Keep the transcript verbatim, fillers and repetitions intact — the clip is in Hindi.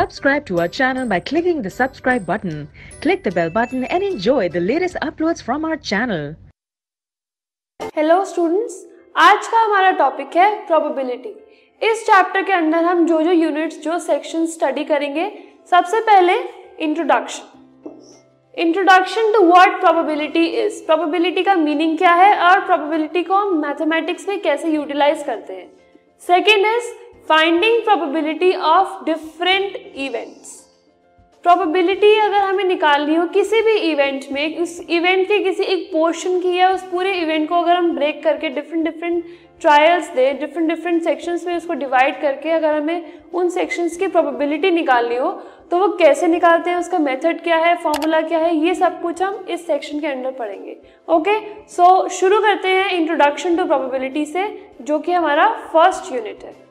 Subscribe to our channel by clicking the subscribe button. Click the bell button and enjoy the latest uploads from our channel. Hello students, आज का हमारा टॉपिक है प्रोबेबिलिटी। इस चैप्टर के अंदर हम जो जो यूनिट्स जो सेक्शन स्टडी करेंगे, सबसे पहले introduction. Introduction to what probability is, probability का मीनिंग क्या है और प्रोबेबिलिटी को हम मैथमेटिक्स में कैसे यूटिलाइज करते हैं। Second is finding probability of different events. Probability अगर हमें निकालनी हो किसी भी इवेंट में, उस इवेंट के किसी एक पोर्शन की या उस पूरे इवेंट को अगर हम ब्रेक करके डिफरेंट डिफरेंट ट्रायल्स दे डिफरेंट डिफरेंट सेक्शंस में उसको डिवाइड करके अगर हमें उन सेक्शंस की प्रोबेबिलिटी निकालनी हो तो वो कैसे निकालते हैं, उसका मेथड क्या है, फॉर्मूला क्या है, ये सब कुछ हम इस सेक्शन के अंदर पढ़ेंगे। ओके, सो शुरू करते हैं इंट्रोडक्शन टू प्रोबेबिलिटी से, जो कि हमारा फर्स्ट यूनिट है।